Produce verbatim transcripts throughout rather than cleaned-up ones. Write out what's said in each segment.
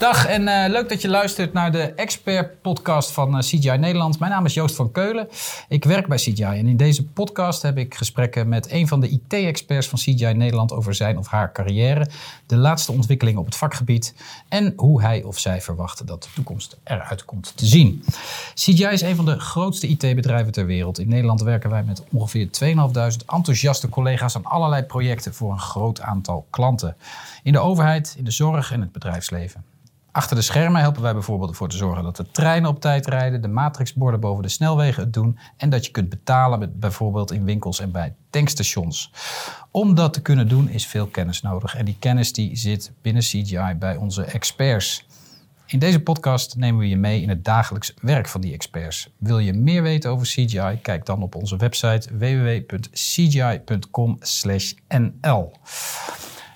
Dag en uh, leuk dat je luistert naar de expert-podcast van uh, C G I Nederland. Mijn naam is Joost van Keulen. Ik werk bij C G I en in deze podcast heb ik gesprekken met een van de I T-experts van C G I Nederland over zijn of haar carrière, de laatste ontwikkelingen op het vakgebied en hoe hij of zij verwacht dat de toekomst eruit komt te zien. C G I is een van de grootste I T-bedrijven ter wereld. In Nederland werken wij met ongeveer tweeduizend vijfhonderd enthousiaste collega's aan allerlei projecten voor een groot aantal klanten. In de overheid, in de zorg en het bedrijfsleven. Achter de schermen helpen wij bijvoorbeeld ervoor te zorgen dat de treinen op tijd rijden, de matrixborden boven de snelwegen het doen en dat je kunt betalen met bijvoorbeeld in winkels en bij tankstations. Om dat te kunnen doen is veel kennis nodig en die kennis die zit binnen C G I bij onze experts. In deze podcast nemen we je mee in het dagelijks werk van die experts. Wil je meer weten over C G I? Kijk dan op onze website w w w punt c g i punt com slash n l.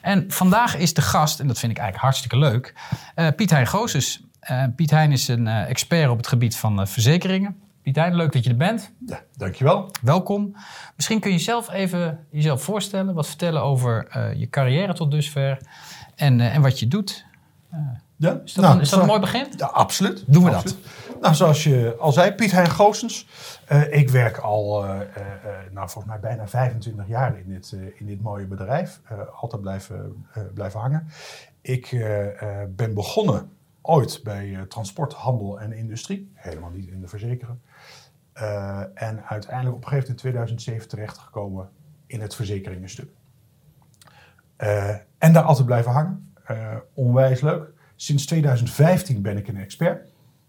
En vandaag is de gast, en dat vind ik eigenlijk hartstikke leuk, uh, Piet Hein Goossens. Uh, Piet Hein is een uh, expert op het gebied van uh, verzekeringen. Piet Hein, leuk dat je er bent. Ja, dankjewel. Welkom. Misschien kun je zelf even jezelf voorstellen, wat vertellen over uh, je carrière tot dusver en, uh, en wat je doet. Uh, ja, is dat, nou, een, is dat zo, een mooi begin? Ja, absoluut. Doen we absoluut. dat. Nou, zoals je al zei, Piet Hein Goossens. Uh, ik werk al, uh, uh, nou, volgens mij bijna vijfentwintig jaar in dit, uh, in dit mooie bedrijf. Uh, altijd blijven, uh, blijven hangen. Ik uh, uh, ben begonnen ooit bij uh, transport, handel en industrie. Helemaal niet in de verzekeren. Uh, en uiteindelijk op een gegeven moment in tweeduizend zeven terechtgekomen in het verzekeringenstuk. Uh, en daar altijd blijven hangen. Uh, onwijs leuk. Sinds tweeduizend vijftien ben ik een expert.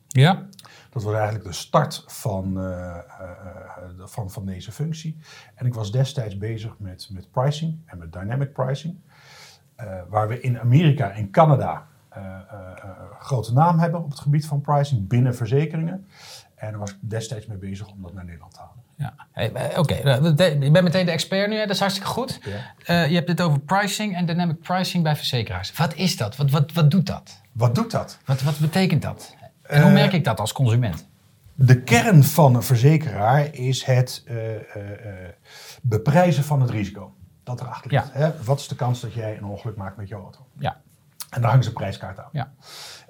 Ja. Dat was eigenlijk de start van, uh, uh, van, van deze functie. En ik was destijds bezig met, met pricing en met dynamic pricing. Uh, waar we in Amerika en Canada uh, uh, grote naam hebben op het gebied van pricing binnen verzekeringen. En daar was ik destijds mee bezig om dat naar Nederland te halen. Ja. Hey, Oké, okay. Je bent meteen de expert nu, hè? Dat is hartstikke goed. Ja. Uh, je hebt het over pricing en dynamic pricing bij verzekeraars. Wat is dat? Wat, wat, wat doet dat? Wat doet dat? Wat, wat betekent dat? En hoe merk ik dat als consument? Uh, de kern van een verzekeraar is het uh, uh, beprijzen van het risico. Dat erachter ligt. Ja. Hè? Wat is de kans dat jij een ongeluk maakt met je auto? Ja. En daar hangt een prijskaart aan. Ja.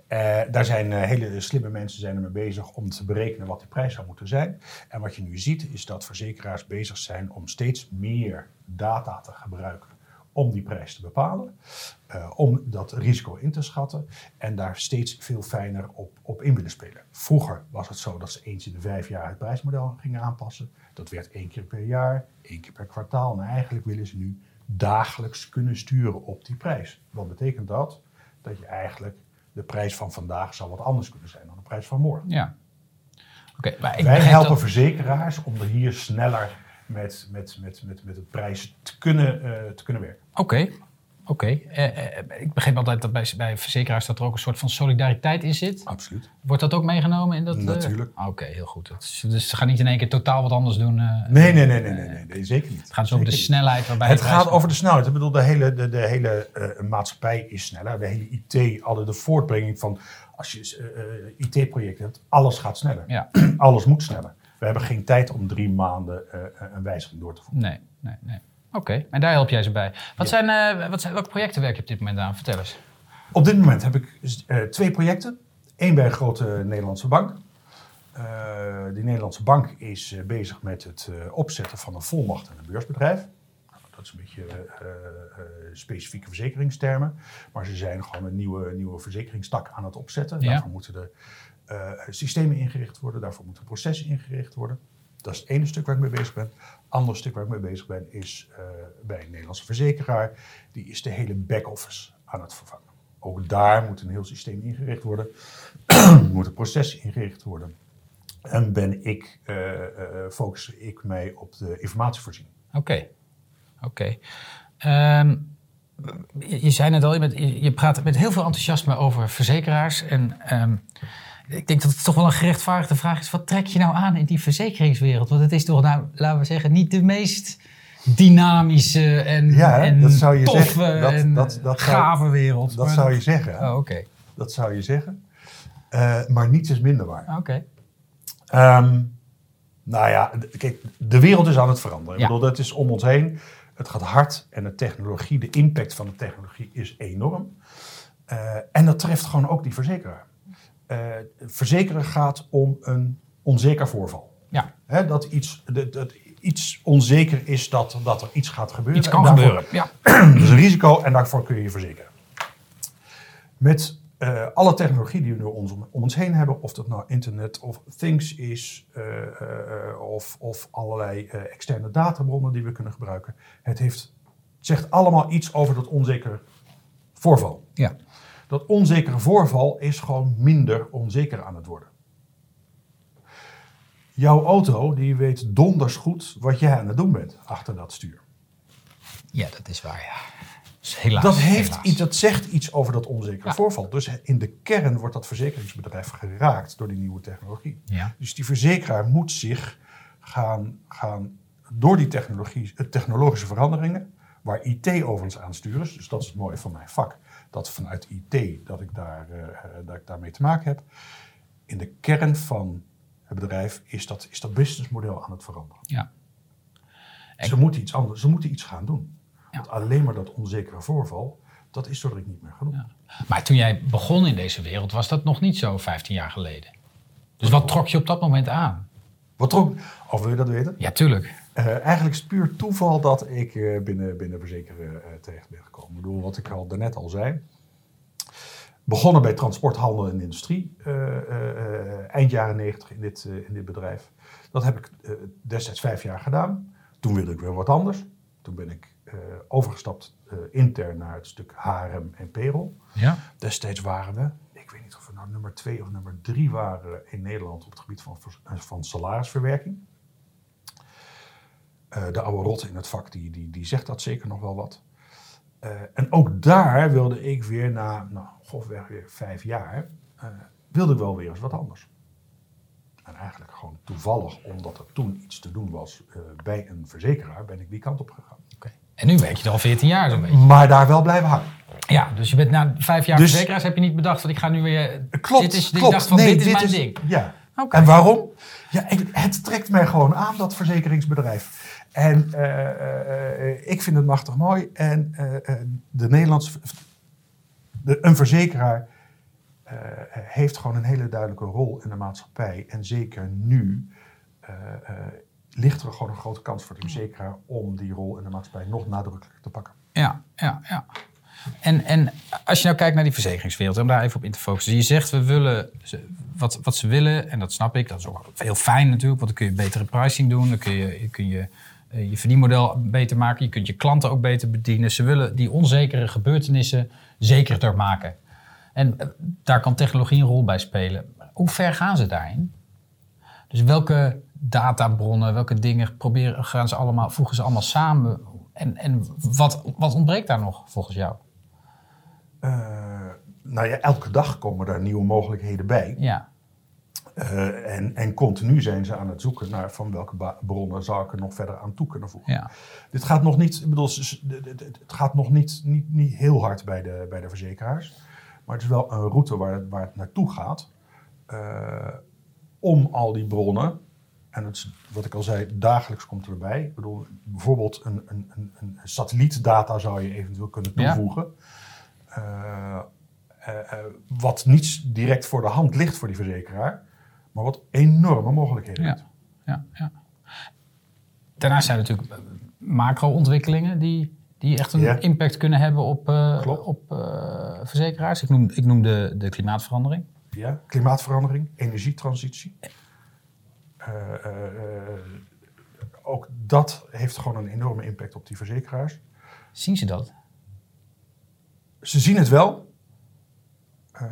Uh, daar zijn uh, hele slimme mensen zijn er mee bezig om te berekenen wat die prijs zou moeten zijn. En wat je nu ziet is dat verzekeraars bezig zijn om steeds meer data te gebruiken om die prijs te bepalen, uh, om dat risico in te schatten en daar steeds veel fijner op, op in willen spelen. Vroeger was het zo dat ze eens in de vijf jaar het prijsmodel gingen aanpassen. Dat werd één keer per jaar, één keer per kwartaal. En eigenlijk willen ze nu dagelijks kunnen sturen op die prijs. Wat betekent dat? Dat je eigenlijk de prijs van vandaag zou wat anders kunnen zijn dan de prijs van morgen. Ja. Okay, maar ik Wij helpen dat... verzekeraars om er hier sneller met, met, met, met, met de prijs te kunnen, uh, te kunnen werken. Oké, okay. okay. uh, uh, ik begrijp altijd dat bij, bij verzekeraars dat er ook een soort van solidariteit in zit. Absoluut. Wordt dat ook meegenomen in dat? Uh... Natuurlijk. Oké, okay, heel goed. Is, dus ze gaan niet in één keer totaal wat anders doen? Uh, nee, nee, nee, nee, nee, nee, nee, zeker niet. Het gaat dus zeker over de snelheid waarbij het, het gaat over de snelheid. Ik bedoel, de hele, de, de hele uh, maatschappij is sneller. De hele I T, alle de voortbrenging van, als je uh, I T-projecten hebt, alles gaat sneller. Ja. Alles moet sneller. We hebben geen tijd om drie maanden uh, een wijziging door te voeren. Nee, nee, nee. Oké, okay. En daar help jij ze bij. Wat ja. zijn, uh, wat zijn, welke projecten werk je op dit moment aan? Vertel eens. Op dit moment heb ik uh, twee projecten. Eén bij een grote Nederlandse bank. Uh, die Nederlandse bank is uh, bezig met het uh, opzetten van een volmacht aan een beursbedrijf. Nou, dat is een beetje uh, uh, specifieke verzekeringstermen. Maar ze zijn gewoon een nieuwe, nieuwe verzekeringstak aan het opzetten. Ja. Daarvoor moeten de Uh, systemen ingericht worden, daarvoor moeten processen ingericht worden. Dat is het ene stuk waar ik mee bezig ben. Het andere stuk waar ik mee bezig ben is uh, bij een Nederlandse verzekeraar. Die is de hele back-office aan het vervangen. Ook daar moet een heel systeem ingericht worden. Moet een proces ingericht worden. En ben ik, uh, uh, focus ik mij op de informatievoorziening. Oké, okay. oké. Okay. Um... Je zei net al, je, bent, je praat met heel veel enthousiasme over verzekeraars. En um, ik denk dat het toch wel een gerechtvaardigde vraag is. Wat trek je nou aan in die verzekeringswereld? Want het is toch, nou, laten we zeggen, niet de meest dynamische en, ja, en dat zou je toffe zeggen. Dat, en dat, dat, dat gave zou, wereld. Dat maar zou dat, je zeggen. Oh, okay. Dat zou je zeggen. Uh, maar niets is minder waar. Oké. Okay. Um, nou ja, kijk, de wereld is aan het veranderen. Ja. Ik bedoel, dat is om ons heen. Het gaat hard en de technologie, de impact van de technologie is enorm. Uh, en dat treft gewoon ook die verzekeraar. Uh, verzekeren gaat om een onzeker voorval. Ja. He, dat, iets, dat, dat iets onzeker is dat, dat er iets gaat gebeuren. Iets kan daarvoor, gebeuren, ja. Dus een risico en daarvoor kun je je verzekeren. Met uh, alle technologie die we nu ons om, om ons heen hebben, of dat nou internet of things is, uh, uh, of, of allerlei uh, externe databronnen die we kunnen gebruiken. Het heeft, zegt allemaal iets over dat onzekere voorval. Ja. Dat onzekere voorval is gewoon minder onzeker aan het worden. Jouw auto, die weet donders goed wat jij aan het doen bent achter dat stuur. Ja, dat is waar, ja. Dus helaas, dat, heeft helaas. Iets, dat zegt iets over dat onzekere ja. voorval. Dus in de kern wordt dat verzekeringsbedrijf geraakt door die nieuwe technologie. Ja. Dus die verzekeraar moet zich gaan, gaan door die technologie, technologische veranderingen, waar I T overigens aan stuurt, dus dat is het mooie van mijn vak, dat vanuit I T dat ik, daar, uh, dat ik daarmee te maken heb. In de kern van het bedrijf is dat, is dat businessmodel aan het veranderen. Ja. En ze moeten iets anders, ze moeten iets gaan doen. Ja. Want alleen maar dat onzekere voorval, dat is er niet meer genoeg. Ja. Maar toen jij begon in deze wereld, was dat nog niet zo vijftien jaar geleden. Dus wat trok je op dat moment aan? Wat trok? Of wil je dat weten? Ja, tuurlijk. Uh, eigenlijk is het puur toeval dat ik uh, binnen, binnen verzekeren uh, terecht ben gekomen. Ik bedoel, wat ik al daarnet al zei. Begonnen bij transport, handel en industrie. Uh, uh, eind jaren negentig in, uh, in dit bedrijf. Dat heb ik uh, destijds vijf jaar gedaan. Toen wilde ik weer wat anders. Toen ben ik uh, overgestapt uh, intern naar het stuk H R M en payroll. Ja. Destijds waren we, ik weet niet of we nou nummer twee of nummer drie waren in Nederland op het gebied van, van salarisverwerking. Uh, de oude rot in het vak, die, die, die zegt dat zeker nog wel wat. Uh, en ook daar wilde ik weer na, nou, grofweg weer vijf jaar, uh, wilde ik wel weer eens wat anders. En eigenlijk gewoon toevallig, omdat er toen iets te doen was uh, bij een verzekeraar, ben ik die kant op gegaan. Okay. En nu weet je er al veertien jaar zo'n beetje. Maar daar wel blijven hangen. Ja, dus je bent na vijf jaar dus, verzekeraars, heb je niet bedacht van ik ga nu weer... Klopt, dit is, klopt. Ik dacht van nee, dit is dit mijn is, ding. Ja. Okay. En waarom? Ja, ik, het trekt mij gewoon aan, dat verzekeringsbedrijf. En uh, uh, ik vind het machtig mooi. En uh, uh, de Nederlandse... De, een verzekeraar uh, heeft gewoon een hele duidelijke rol in de maatschappij. En zeker nu uh, uh, ligt er gewoon een grote kans voor de verzekeraar om die rol in de maatschappij nog nadrukkelijker te pakken. Ja, ja, ja. En, en als je nou kijkt naar die verzekeringswereld, om daar even op in te focussen. Je zegt, we willen wat, wat ze willen, en dat snap ik. Dat is ook heel fijn natuurlijk, want dan kun je betere pricing doen. Dan kun je... Kun je je verdienmodel beter maken. Je kunt je klanten ook beter bedienen. Ze willen die onzekere gebeurtenissen zekerder maken. En daar kan technologie een rol bij spelen. Hoe ver gaan ze daarin? Dus welke databronnen, welke dingen proberen, gaan ze allemaal, voegen ze allemaal samen? En, en wat, wat ontbreekt daar nog volgens jou? Uh, nou ja, elke dag komen daar nieuwe mogelijkheden bij. Ja. Uh, en, en continu zijn ze aan het zoeken naar van welke ba- bronnen zou ik er nog verder aan toe kunnen voegen. Ja. Dit gaat nog niet, ik bedoel, het gaat nog niet, niet, niet heel hard bij de, bij de verzekeraars. Maar het is wel een route waar, waar het naartoe gaat. Uh, om al die bronnen, en het, wat ik al zei, dagelijks komt erbij. Ik bedoel, bijvoorbeeld een, een, een, een satellietdata zou je eventueel kunnen toevoegen. Ja. Uh, uh, uh, wat niet direct voor de hand ligt voor die verzekeraar. Maar wat enorme mogelijkheden ja, heeft. Ja, ja. Daarnaast zijn er natuurlijk macro-ontwikkelingen die, die echt een ja. impact kunnen hebben op, uh, op uh, verzekeraars. Ik noem, ik noem de, de klimaatverandering. Ja, klimaatverandering, energietransitie. Uh, uh, uh, ook dat heeft gewoon een enorme impact op die verzekeraars. Zien ze dat? Ze zien het wel. Uh,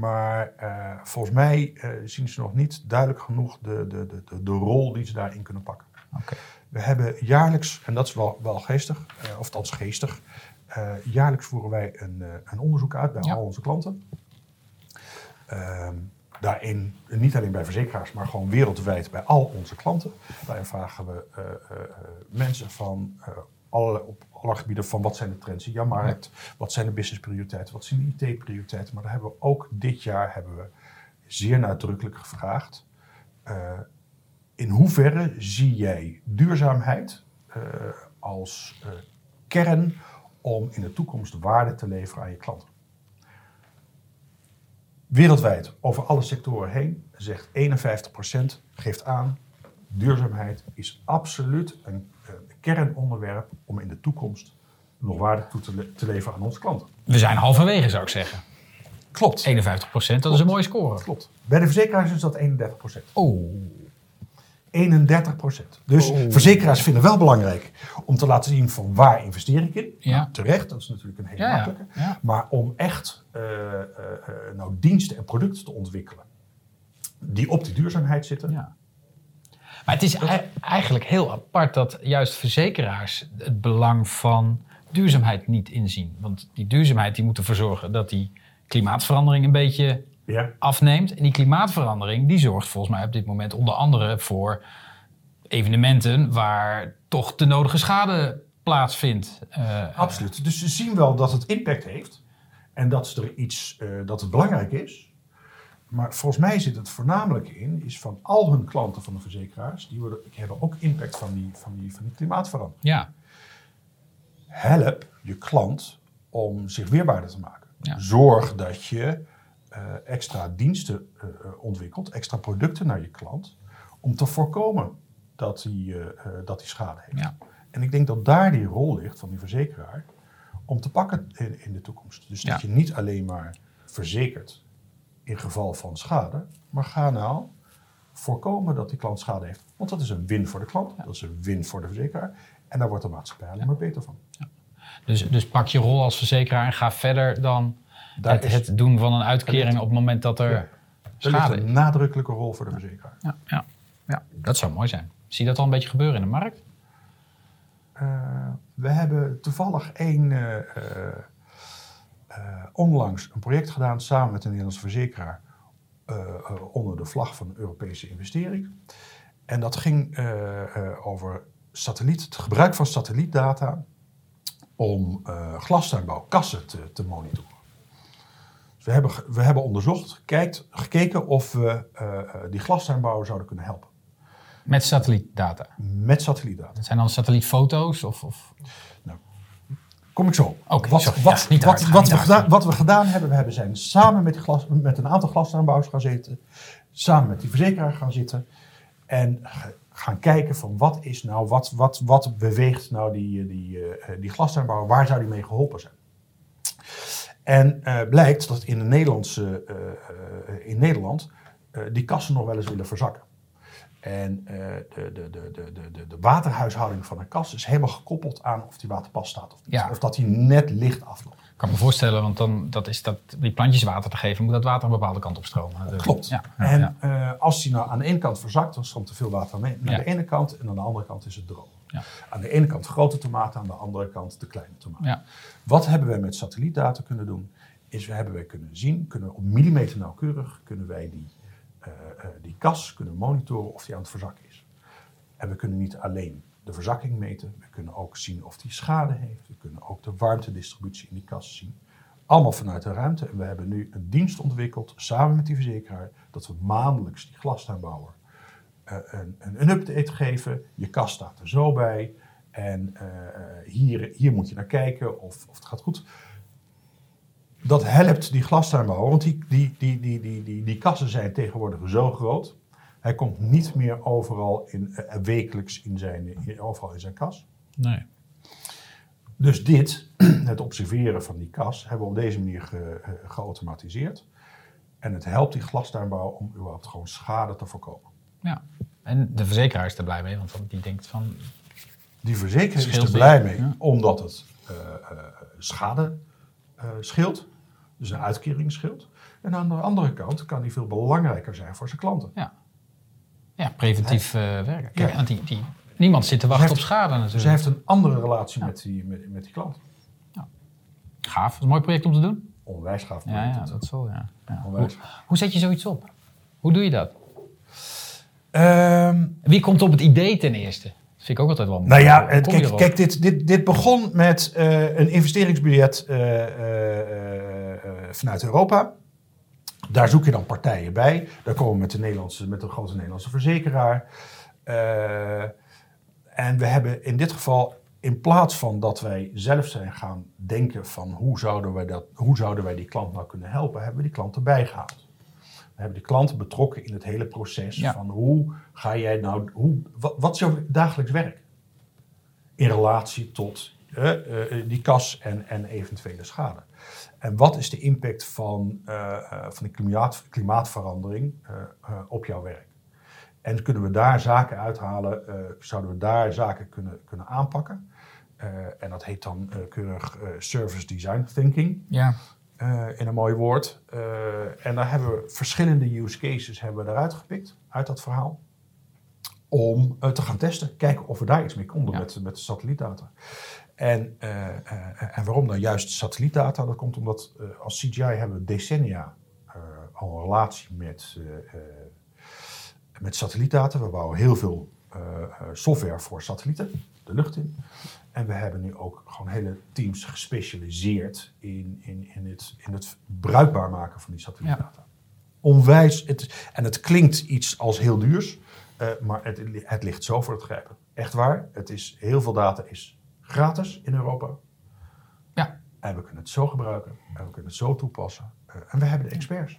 maar uh, volgens mij uh, zien ze nog niet duidelijk genoeg de, de, de, de rol die ze daarin kunnen pakken. Okay. We hebben jaarlijks, en dat is wel, wel geestig, uh, of althans geestig, uh, jaarlijks voeren wij een, uh, een onderzoek uit bij ja. al onze klanten. Uh, daarin, niet alleen bij verzekeraars, maar gewoon wereldwijd bij al onze klanten. Daarin vragen we uh, uh, mensen van... Uh, Alle, op alle gebieden van wat zijn de trends in jouw markt, wat zijn de business prioriteiten, wat zijn de I T prioriteiten. Maar daar hebben we ook dit jaar hebben we zeer nadrukkelijk gevraagd. Uh, in hoeverre zie jij duurzaamheid uh, als uh, kern om in de toekomst waarde te leveren aan je klanten? Wereldwijd, over alle sectoren heen, zegt eenenvijftig procent, geeft aan, duurzaamheid is absoluut een uh, kernonderwerp om in de toekomst nog waarde toe te, le- te leveren aan onze klanten. We zijn halverwege, zou ik zeggen. Klopt. eenenvijftig procent, dat is een mooie score. Klopt. Bij de verzekeraars is dat eenendertig procent. Oh. eenendertig procent. Dus oh. Verzekeraars vinden wel belangrijk om te laten zien van waar investeer ik in. Ja. Nou, terecht, dat is natuurlijk een hele ja, makkelijke. Ja. Ja. Maar om echt uh, uh, uh, nou, diensten en producten te ontwikkelen die op die duurzaamheid zitten. Ja. Maar het is i- eigenlijk heel apart dat juist verzekeraars het belang van duurzaamheid niet inzien. Want die duurzaamheid die moet ervoor zorgen dat die klimaatverandering een beetje ja. afneemt. En die klimaatverandering die zorgt volgens mij op dit moment onder andere voor evenementen waar toch de nodige schade plaatsvindt. Uh, Absoluut. Dus ze zien wel dat het impact heeft en dat er iets uh, dat het belangrijk is. Maar volgens mij zit het voornamelijk in, is van al hun klanten van de verzekeraars, die, worden, die hebben ook impact van die, van die, van die klimaatverandering. Ja. Help je klant om zich weerbaarder te maken. Ja. Zorg dat je uh, extra diensten uh, ontwikkelt, extra producten naar je klant, om te voorkomen dat hij uh, uh, schade heeft. Ja. En ik denk dat daar die rol ligt van die verzekeraar om te pakken in, in de toekomst. Dus ja. dat je niet alleen maar verzekert in geval van schade, maar ga nou voorkomen dat die klant schade heeft. Want dat is een win voor de klant, ja. dat is een win voor de verzekeraar. En daar wordt de maatschappij alleen ja. maar beter van. Ja. Dus, dus pak je rol als verzekeraar en ga verder dan het, het doen van een uitkering ligt, op het moment dat er ja, schade is. Een nadrukkelijke rol voor de verzekeraar. Ja, ja, ja, dat zou mooi zijn. Zie je dat al een beetje gebeuren in de markt? Uh, we hebben toevallig één uh, uh, onlangs een project gedaan samen met een Nederlandse verzekeraar uh, uh, onder de vlag van de Europese investering. En dat ging uh, uh, over satelliet, het gebruik van satellietdata om uh, glastuinbouwkassen te, te monitoren. Dus we hebben, we hebben onderzocht, kijkt, gekeken of we uh, die glastuinbouwer zouden kunnen helpen. Met satellietdata? Met satellietdata. Dat zijn dan satellietfoto's? Of, of? Nou, kom ik zo. Okay, wat, sorry, wat, ja, niet hard, wat, wat, we gedaan, wat we gedaan hebben, we hebben zijn samen met, glas, met een aantal glastuinbouwers gaan zitten, samen met die verzekeraar gaan zitten en gaan kijken van wat is nou, wat, wat, wat beweegt nou die, die, die glastuinbouwer, waar zou die mee geholpen zijn? En uh, blijkt dat in, de Nederlandse, uh, in Nederland uh, die kassen nog wel eens willen verzakken. En uh, de, de, de, de, de, de waterhuishouding van een kas is helemaal gekoppeld aan of die waterpas staat of niet. Ja. Of dat die net licht afloopt. Ik kan me voorstellen, want dan dat is dat, die plantjes water te geven, moet dat water een bepaalde kant op stromen. Natuurlijk. Klopt. Ja. En ja. Uh, als die nou aan de ene kant verzakt, dan stroomt er veel water mee. Aan ja. de ene kant en aan de andere kant is het droog. Ja. Aan de ene kant grote tomaten, aan de andere kant de kleine tomaten. Ja. Wat hebben wij met satellietdata kunnen doen? Is we hebben wij kunnen zien, kunnen op millimeter nauwkeurig kunnen wij die Uh, uh, die kas kunnen monitoren of die aan het verzakken is. En we kunnen niet alleen de verzakking meten, we kunnen ook zien of die schade heeft, we kunnen ook de warmtedistributie in die kas zien. Allemaal vanuit de ruimte. En we hebben nu een dienst ontwikkeld, samen met die verzekeraar, dat we maandelijks die glastuinbouwer uh, een, een update geven. Je kas staat er zo bij en uh, hier, hier moet je naar kijken of, of het gaat goed. Dat helpt die glastuinbouwer, want die, die, die, die, die, die, die kassen zijn tegenwoordig zo groot. Hij komt niet meer overal in, uh, wekelijks in zijn, in, overal in zijn kas. Nee. Dus dit, het observeren van die kas, hebben we op deze manier ge, ge, geautomatiseerd. En het helpt die glastuinbouwer om überhaupt gewoon schade te voorkomen. Ja, en de verzekeraar is er blij mee, want die denkt van... Die verzekeraar is er blij mee, ja. omdat het uh, uh, schade... Uh, scheelt, dus een uitkering scheelt. En aan de andere kant kan die veel belangrijker zijn voor zijn klanten. Ja, ja preventief uh, werken. Kijk, ja. die, die, niemand zit te wachten heeft, op schade natuurlijk. Ze heeft een andere relatie ja. met, die, met, met die klant. Ja. Gaaf, dat is een mooi project om te doen. Onwijs gaaf project. Ja, ja dat is wel, ja. ja. Hoe, hoe zet je zoiets op? Hoe doe je dat? Um, Wie komt op het idee ten eerste? Vind ik ook altijd wel mooi. Nou ja, het, kijk, kijk dit, dit, dit begon met uh, een investeringsbudget uh, uh, uh, vanuit Europa. Daar zoek je dan partijen bij. Daar komen we met de Nederlandse, met de grote Nederlandse verzekeraar. Uh, en we hebben in dit geval in plaats van dat wij zelf zijn gaan denken van hoe zouden wij, dat, hoe zouden wij die klant nou kunnen helpen, hebben we die klant erbij gehaald. We hebben de klant betrokken in het hele proces ja. van hoe ga jij nou, hoe, wat, wat is jouw dagelijks werk? In relatie tot uh, uh, die kas en, en eventuele schade. En wat is de impact van, uh, uh, van de klimaat, klimaatverandering uh, uh, op jouw werk? En kunnen we daar zaken uithalen, uh, zouden we daar zaken kunnen, kunnen aanpakken? Uh, en dat heet dan uh, keurig uh, service design thinking, ja. uh, in een mooi woord. Uh, en daar hebben we verschillende use cases hebben we eruit gepikt, uit dat verhaal. Om uh, te gaan testen, kijken of we daar iets mee konden ja. met, met de satellietdata. En, uh, uh, en waarom dan juist satellietdata? Dat komt omdat uh, als C G I hebben we decennia uh, al een relatie met... Uh, uh, Met satellietdata, we bouwen heel veel uh, software voor satellieten, de lucht in. En we hebben nu ook gewoon hele teams gespecialiseerd in, in, in, het, in het bruikbaar maken van die satellietdata. Ja. Onwijs, het, en het klinkt iets als heel duurs, uh, maar het, het ligt zo voor het grijpen. Echt waar, het is, heel veel data is gratis in Europa. Ja. En we kunnen het zo gebruiken, en we kunnen het zo toepassen. Uh, en we hebben de experts.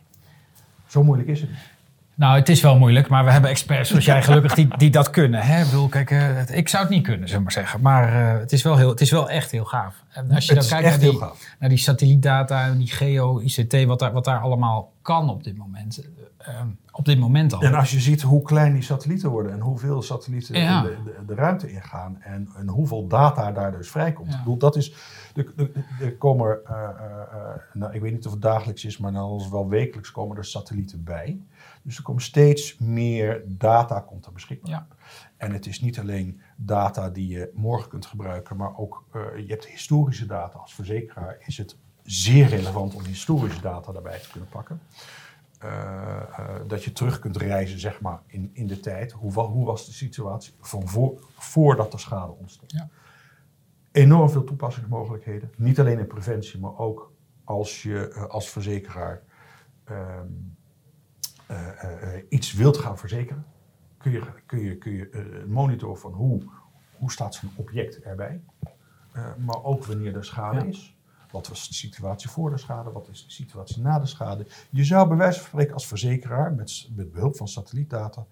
Zo moeilijk is het niet. Nou, het is wel moeilijk, maar we hebben experts zoals jij gelukkig die, die dat kunnen. Hè? Ik bedoel, kijk, uh, ik zou het niet kunnen, zullen we maar zeggen. Maar uh, het, is wel heel, het is wel echt heel gaaf. En als je het dan kijkt naar die, naar die satellietdata en die geo, I C T, wat daar, wat daar allemaal kan op dit moment. Uh, op dit moment al. En als je ziet hoe klein die satellieten worden en hoeveel satellieten ja. in de, de, de ruimte ingaan en, en hoeveel data daar dus vrijkomt. Ja. Ik bedoel, dat is... De, de, de komen er, uh, uh, nou, ik weet niet of het dagelijks is, maar nou, wel wekelijks komen er satellieten bij. Dus er komt steeds meer data komt er beschikbaar. Ja. En het is niet alleen data die je morgen kunt gebruiken, maar ook uh, je hebt historische data. Als verzekeraar is het zeer relevant om historische data daarbij te kunnen pakken. Uh, uh, dat je terug kunt reizen, zeg maar, in, in de tijd. Hoe, hoe was de situatie van voor, voordat de schade ontstond? Ja. Enorm veel toepassingsmogelijkheden. Niet alleen in preventie, maar ook als je uh, als verzekeraar... Um, Uh, uh, uh, iets wilt gaan verzekeren, kun je, kun je, kun je uh, monitoren van hoe, hoe staat zo'n object erbij. Uh, maar ook wanneer er schade ja. is. Wat was de situatie voor de schade? Wat is de situatie na de schade? Je zou bij wijze van spreken als verzekeraar met, met behulp van satellietdata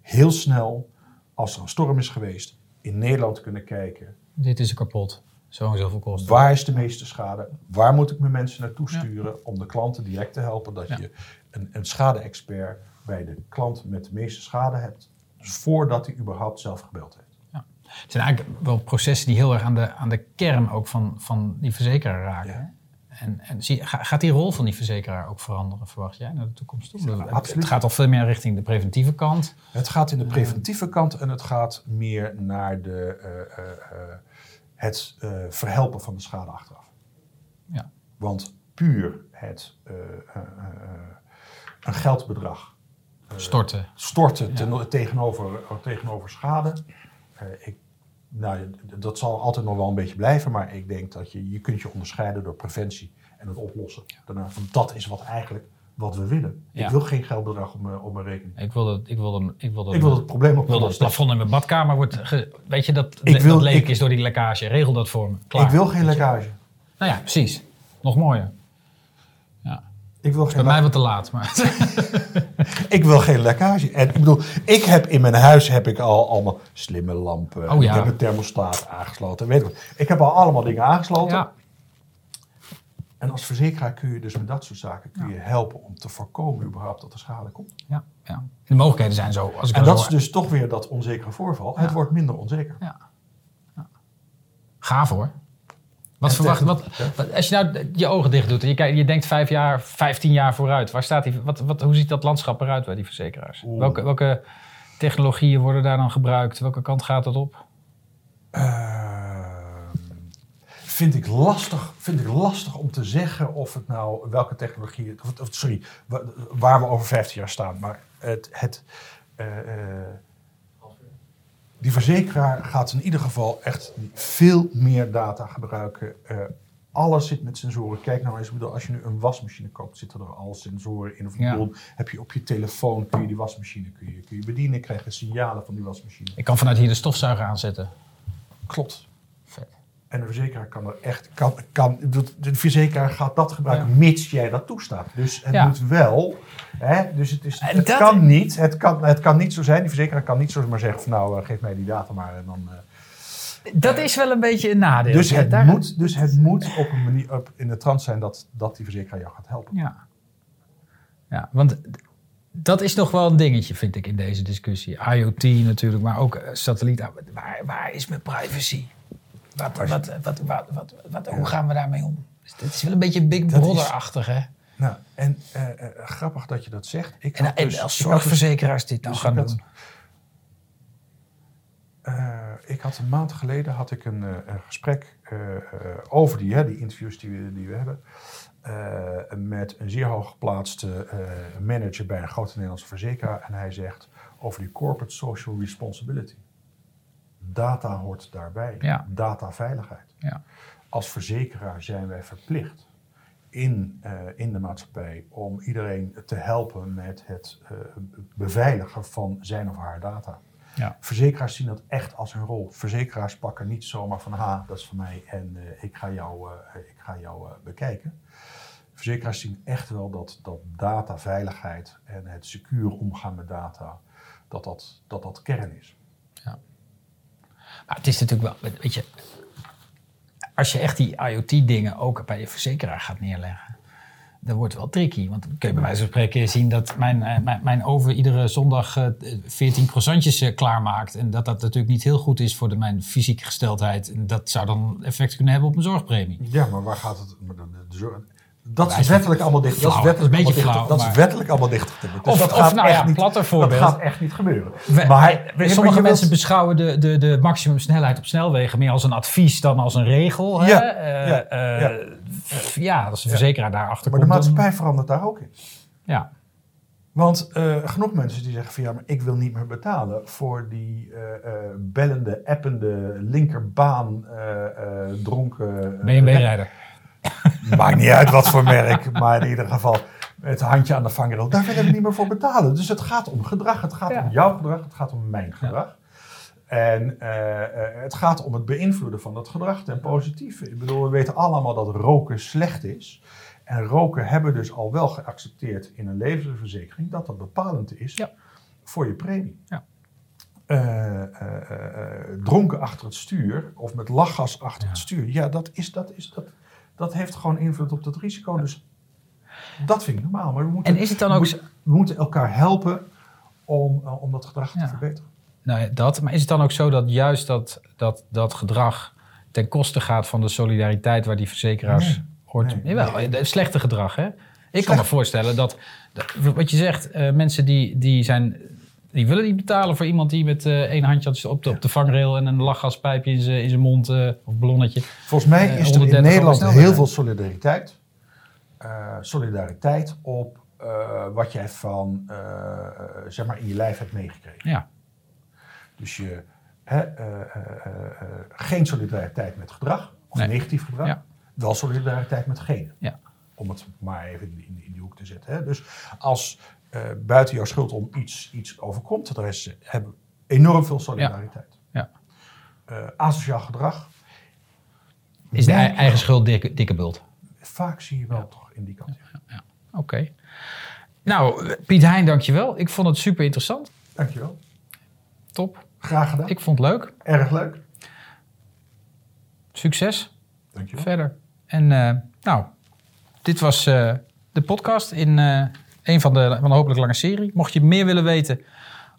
heel snel, als er een storm is geweest, in Nederland kunnen kijken. Dit is er kapot. Zo en zoveel kosten. Waar is de meeste schade? Waar moet ik mijn mensen naartoe sturen ja. om de klanten direct te helpen? Dat ja. je een, een schade-expert bij de klant met de meeste schade hebt. Dus voordat hij überhaupt zelf gebeld heeft. Ja. Het zijn eigenlijk wel processen die heel erg aan de, aan de kern ook van, van die verzekeraar raken. Ja. En, en zie, gaat die rol van die verzekeraar ook veranderen, verwacht jij, naar de toekomst toe? Ja, absoluut. Het gaat al veel meer richting de preventieve kant. Het gaat in de preventieve kant en het gaat meer naar de... Uh, uh, uh, Het uh, verhelpen van de schade achteraf. Ja. Want puur het uh, uh, uh, een geldbedrag uh, storten, storten ja. ten, tegenover, tegenover schade. Uh, ik, nou, dat zal altijd nog wel een beetje blijven, maar ik denk dat je, je kunt je onderscheiden door preventie en het oplossen. Ja. Daarna, want dat is wat eigenlijk wat we willen. Ja. Ik wil geen geldbedrag op mijn, op mijn rekening. Ik wil dat, ik wil dat, ik wil dat, ik wil dat probleem op. Ik wil dat het plafond in mijn badkamer wordt... Ge, weet je, dat, ik wil, dat leek ik, is door die lekkage. Regel dat voor me. Klaar. Ik wil geen lekkage. Nou ja, precies. Nog mooier. Ja. Ik wil geen bij lek- mij wat te laat, maar... ik wil geen lekkage. En, ik bedoel, ik heb in mijn huis heb ik al allemaal slimme lampen. Oh, ja. Ik heb een thermostaat aangesloten. Weet ik, ik heb al allemaal dingen aangesloten. Ja. En als verzekeraar kun je dus met dat soort zaken kun je ja. helpen om te voorkomen überhaupt dat er schade komt. Ja, ja. De mogelijkheden zijn zo. Als ik en dat zo... is dus toch weer dat onzekere voorval. Ja. Het wordt minder onzeker. Ja. Ja. Gaaf hoor. Wat en verwacht? Wat, wat, als je nou je ogen dicht doet en je, kijkt, je denkt vijf jaar, vijftien jaar vooruit. Waar staat die, wat, wat, hoe ziet dat landschap eruit bij die verzekeraars? Welke, welke technologieën worden daar dan gebruikt? Welke kant gaat dat op? Uh... Vind ik, lastig, vind ik lastig om te zeggen of het nou welke technologie, of, of, sorry, waar we over vijftien jaar staan. Maar het, het, uh, die verzekeraar gaat in ieder geval echt veel meer data gebruiken. Uh, alles zit met sensoren. Kijk nou eens, bedoel, als je nu een wasmachine koopt, zitten er al sensoren in. Of ja. bedoel, heb je op je telefoon, kun je die wasmachine kun je, kun je bedienen, krijg je signalen van die wasmachine. Ik kan vanuit hier de stofzuiger aanzetten. Klopt. En de verzekeraar kan er echt... Kan, kan, de verzekeraar gaat dat gebruiken, ja. mits jij dat toestaat. Dus het ja. moet wel... Hè, dus het, is, het, dat... kan niet, het, kan, het kan niet zo zijn. Die verzekeraar kan niet zomaar zeggen... van nou, geef mij die data maar en dan... Uh, dat uh, is wel een beetje een nadeel. Dus het, Daar... moet, dus het moet op een manier op in de trant zijn... Dat, dat die verzekeraar jou gaat helpen. Ja, ja want... Dat is nog wel een dingetje, vind ik, in deze discussie. IoT natuurlijk, maar ook satelliet. Waar, waar is mijn privacy? Wat, wat, wat, wat, wat, wat, wat, hoe gaan we daarmee om? Dus dat is wel een beetje Big Brother-achtig, hè? Nou, en uh, uh, grappig dat je dat zegt. Ik en, en dus, als zorgverzekeraars dit nou dus gaan ik doen. Had, uh, ik had een maand geleden had ik een, uh, een gesprek uh, uh, over die, hè, die interviews die we, die we hebben... Uh, met een zeer hooggeplaatste uh, manager bij een grote Nederlandse verzekeraar. En hij zegt over die corporate social responsibility. Data hoort daarbij. Ja. Dataveiligheid. Ja. Als verzekeraar zijn wij verplicht in, uh, in de maatschappij om iedereen te helpen met het uh, beveiligen van zijn of haar data. Ja. Verzekeraars zien dat echt als hun rol. Verzekeraars pakken niet zomaar van ha, dat is van mij en uh, ik ga jou, uh, ik ga jou uh, bekijken. Verzekeraars zien echt wel dat, dat dataveiligheid en het secuur omgaan met data, dat dat, dat, dat kern is. Ja. Maar het is natuurlijk wel, weet je, als je echt die IoT-dingen ook bij je verzekeraar gaat neerleggen, dat wordt wel tricky. Want dan kun je bij wijze van spreken zien dat mijn, mijn, mijn over iedere zondag veertien croissantjes klaarmaakt. En dat dat natuurlijk niet heel goed is voor de, mijn fysieke gesteldheid. En dat zou dan effect kunnen hebben op mijn zorgpremie. Ja, maar waar gaat het... De, de zorg... Dat is wettelijk allemaal dicht. Dat is wettelijk allemaal dicht. Dus of dat of gaat nou ja, niet, platter voorbeeld. Dat gaat echt niet gebeuren. We, maar, we, sommige mensen wilt... beschouwen de, de, de maximumsnelheid op snelwegen meer als een advies dan als een regel. Ja, hè? Ja, uh, ja. Ff, ja als de verzekeraar ja. daarachter maar komt. Maar de maatschappij dan... verandert daar ook in. Ja. Want uh, genoeg mensen die zeggen van ja, maar ik wil niet meer betalen voor die uh, uh, bellende, appende, linkerbaan uh, uh, dronken... Uh, B M W-rijder. Maakt niet uit wat voor merk, maar in ieder geval het handje aan de vangrail. Daar willen we niet meer voor betalen. Dus het gaat om gedrag, het gaat ja. om jouw gedrag, het gaat om mijn gedrag. Ja. En uh, uh, het gaat om het beïnvloeden van dat gedrag ten positieve. Ik bedoel, we weten allemaal dat roken slecht is. En roken hebben dus al wel geaccepteerd in een levensverzekering dat dat bepalend is ja. voor je premie. Ja. Uh, uh, uh, dronken achter het stuur of met lachgas achter ja. het stuur, ja, dat is dat. Is, dat Dat heeft gewoon invloed op dat risico. Dus dat vind ik normaal. Maar we moeten, en is het dan ook... we moeten elkaar helpen om, om dat gedrag ja. te verbeteren. Nou ja, dat. Maar is het dan ook zo dat juist dat, dat, dat gedrag ten koste gaat van de solidariteit waar die verzekeraars nee, hoort? Nee, nee, jawel, nee. Slechte gedrag, hè? Ik Slecht. kan me voorstellen dat, dat wat je zegt, uh, mensen die, die zijn... Die willen niet betalen voor iemand die met uh, één handje op de, op de vangrail... en een lachgaspijpje in zijn mond uh, of ballonnetje... Volgens mij uh, is er in Nederland heel veel solidariteit. Uh, solidariteit op uh, wat jij van, uh, zeg maar, in je lijf hebt meegekregen. Ja. Dus je hè, uh, uh, uh, uh, geen solidariteit met gedrag, of nee. negatief gedrag. Ja. Wel solidariteit met genen. Ja. Om het maar even in, in, in die hoek te zetten. Hè. Dus als... Uh, buiten jouw schuld om iets, iets overkomt, de rest hebben enorm veel solidariteit. Ja. Ja. Uh, asociaal gedrag. Is de eigen wel. schuld dikke, dikke bult? Vaak zie je wel ja. toch in die kant. Ja, ja, ja. Oké. Okay. Nou, Piet Hein, dankjewel. Ik vond het super interessant. Dankjewel. Top. Graag gedaan. Ik vond het leuk. Erg leuk. Succes. Dankjewel. Verder. En uh, nou, dit was uh, de podcast in... Uh, Een van de, van de hopelijk lange serie. Mocht je meer willen weten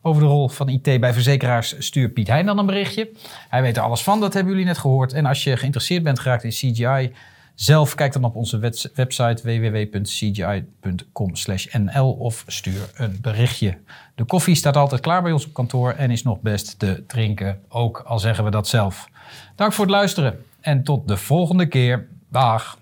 over de rol van I T bij verzekeraars... stuur Piet Hein dan een berichtje. Hij weet er alles van, dat hebben jullie net gehoord. En als je geïnteresseerd bent geraakt in C G I zelf... kijk dan op onze website w w w punt c g i punt com slash n l... of stuur een berichtje. De koffie staat altijd klaar bij ons op kantoor... en is nog best te drinken, ook al zeggen we dat zelf. Dank voor het luisteren en tot de volgende keer. Dag.